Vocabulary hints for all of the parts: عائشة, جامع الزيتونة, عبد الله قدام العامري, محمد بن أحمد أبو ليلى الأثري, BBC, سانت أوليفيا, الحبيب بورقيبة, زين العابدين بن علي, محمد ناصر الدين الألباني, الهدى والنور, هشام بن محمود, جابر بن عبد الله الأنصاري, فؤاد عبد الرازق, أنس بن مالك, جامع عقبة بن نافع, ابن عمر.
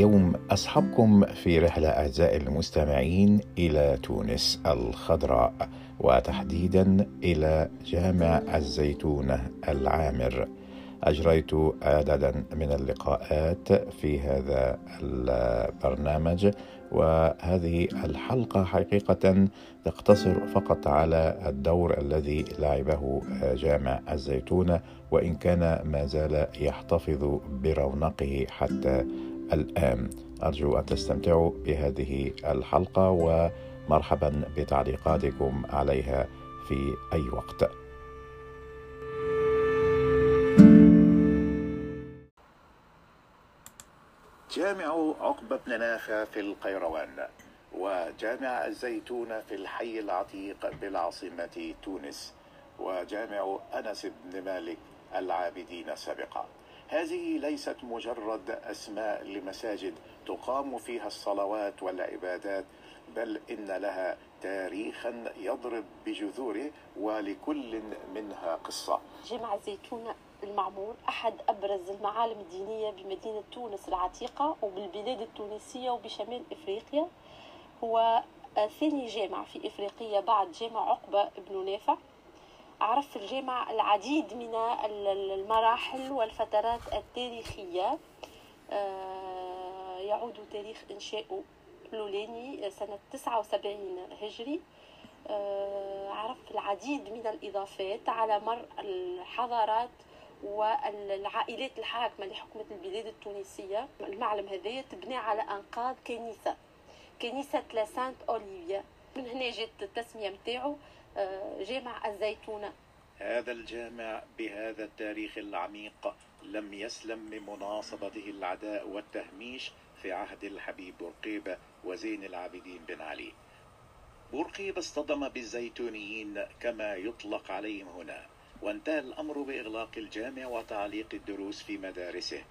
يوم أصحابكم في رحلة أعزائي المستمعين إلى تونس الخضراء، وتحديدا إلى جامع الزيتونة العامر. أجريت عددا من اللقاءات في هذا البرنامج، وهذه الحلقة حقيقة تقتصر فقط على الدور الذي لعبه جامع الزيتونة، وإن كان ما زال يحتفظ برونقه حتى الآن. أرجو أن تستمتعوا بهذه الحلقة، ومرحبا بتعليقاتكم عليها في أي وقت. جامع عقبة بن نافع في القيروان، وجامع الزيتونة في الحي العتيق بالعاصمة تونس، وجامع أنس بن مالك العابدين سابقا. هذه ليست مجرد أسماء لمساجد تقام فيها الصلوات والعبادات، بل إن لها تاريخا يضرب بجذوره، ولكل منها قصة. جامع الزيتونة المعمور أحد أبرز المعالم الدينية بمدينة تونس العتيقة وبالبلاد التونسية وبشمال إفريقيا. هو ثاني جامع في إفريقيا بعد جامع عقبة بن نافع. عرف الجامع العديد من المراحل والفترات التاريخية، يعود تاريخ إنشائه لولاني سنة 79 هجري. عرف العديد من الإضافات على مر الحضارات والعائلات الحاكمة لحكمة البلاد التونسية. المعلم هذايا تبنى على أنقاض كنيسة لا سانت أوليفيا، من هنا جات التسمية متاعو جامع الزيتونة. هذا الجامع بهذا التاريخ العميق لم يسلم من مناصبته العداء والتهميش في عهد الحبيب بورقيبة وزين العابدين بن علي. بورقيبة اصطدم بالزيتونيين كما يطلق عليهم هنا، وانتهى الأمر بإغلاق الجامع وتعليق الدروس في مدارسه.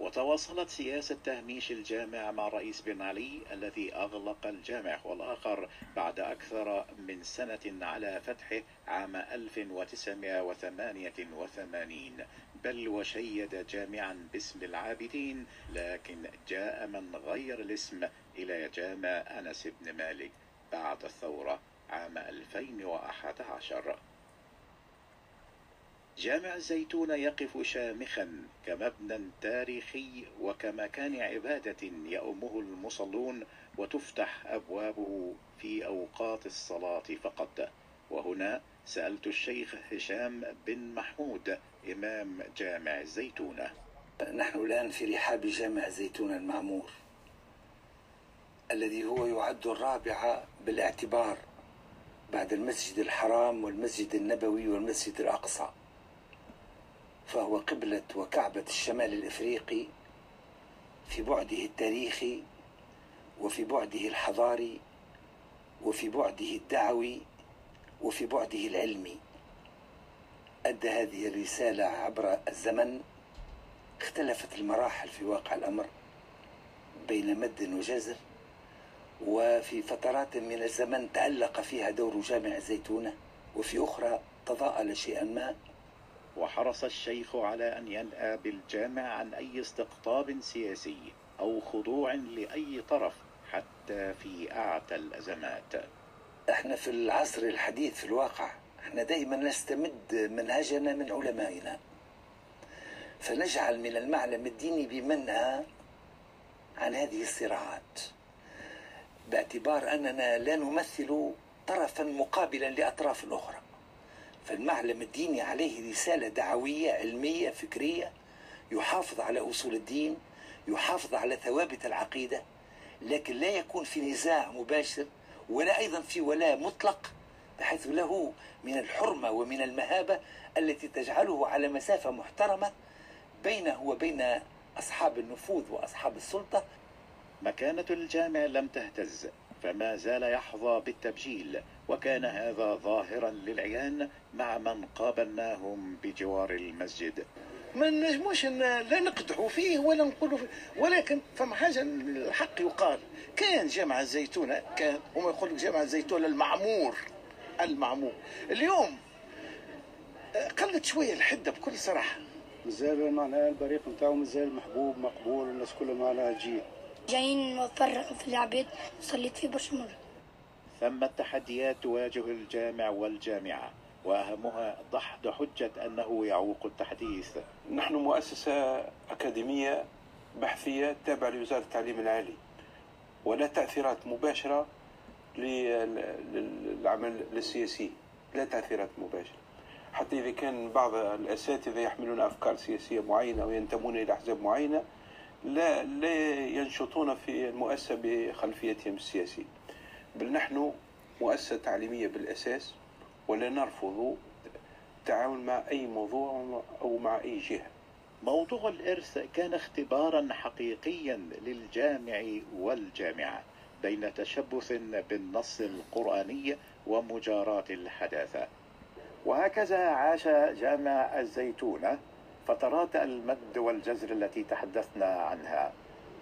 وتواصلت سياسة تهميش الجامع مع رئيس بن علي الذي أغلق الجامع والآخر بعد أكثر من سنة على فتحه عام 1988، بل وشيد جامعا باسم العابدين، لكن جاء من غير الاسم إلى جامع أنس بن مالك بعد الثورة عام 2011. جامع الزيتونة يقف شامخا كمبنى تاريخي وكمكان عبادة يؤمه المصلون، وتفتح أبوابه في أوقات الصلاة فقط. وهنا سألت الشيخ هشام بن محمود إمام جامع الزيتونة. نحن الآن في رحاب جامع الزيتونة المعمور، الذي هو يعد الرابع بالاعتبار بعد المسجد الحرام والمسجد النبوي والمسجد الأقصى، فهو قبلة وكعبة الشمال الإفريقي في بعده التاريخي، وفي بعده الحضاري، وفي بعده الدعوي، وفي بعده العلمي. أدى هذه الرسالة عبر الزمن. اختلفت المراحل في واقع الأمر بين مد وجزر، وفي فترات من الزمن تعلق فيها دور جامع الزيتونة، وفي أخرى تضاءل شيئا ما. وحرص الشيخ على أن ينأى بالجامع عن أي استقطاب سياسي أو خضوع لأي طرف حتى في أعتى الأزمات. احنا في العصر الحديث في الواقع احنا دائما نستمد منهجنا من علمائنا، فنجعل من المعلم الديني بمنأى عن هذه الصراعات، باعتبار أننا لا نمثل طرفا مقابلا لأطراف أخرى. فالمعلم الديني عليه رسالة دعوية علمية فكرية، يحافظ على أصول الدين، يحافظ على ثوابت العقيدة، لكن لا يكون في نزاع مباشر ولا أيضا في ولاء مطلق، بحيث له من الحرمة ومن المهابة التي تجعله على مسافة محترمة بينه وبين أصحاب النفوذ وأصحاب السلطة. مكانة الجامع لم تهتز، فما زال يحظى بالتبجيل، وكان هذا ظاهرا للعيان مع من قابلناهم بجوار المسجد. ما نجموش لا نقدحوا فيه ولا نقولوا فيه، ولكن فما حاجه الحق يقال. كان جامع الزيتونة، كان هم يقولوا جامع الزيتونة المعمور. اليوم قلت شويه الحده بكل صراحه. مازال معناها البريق نتاعو مازال محبوب مقبول، الناس كلها معناها تجي جايين نتفرغ في العبيد وصليت في برشمور. ثم التحديات تواجه الجامع والجامعة وأهمها دحض حجة أنه يعوق التحديث. نحن مؤسسة أكاديمية بحثية تابعة لوزارة التعليم العالي ولا تأثيرات مباشرة للعمل السياسي، لا تأثيرات مباشرة، حتى إذا كان بعض الأساتذة يحملون أفكار سياسية معينة وينتمون إلى أحزاب معينة لا ينشطون في المؤسسة بخلفيتهم السياسية. بل نحن مؤسسة تعليمية بالأساس ولا نرفض التعامل مع أي موضوع أو مع أي جهة. موضوع الإرث كان اختبارا حقيقيا للجامع والجامعة بين تشبث بالنص القرآني ومجاراة الحداثة. وهكذا عاش جامع الزيتونة فترات المد والجزر التي تحدثنا عنها،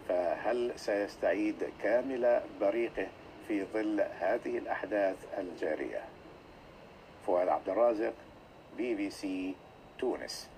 فهل سيستعيد كامل بريقه في ظل هذه الأحداث الجارية؟ فؤاد عبد الرازق، BBC تونس.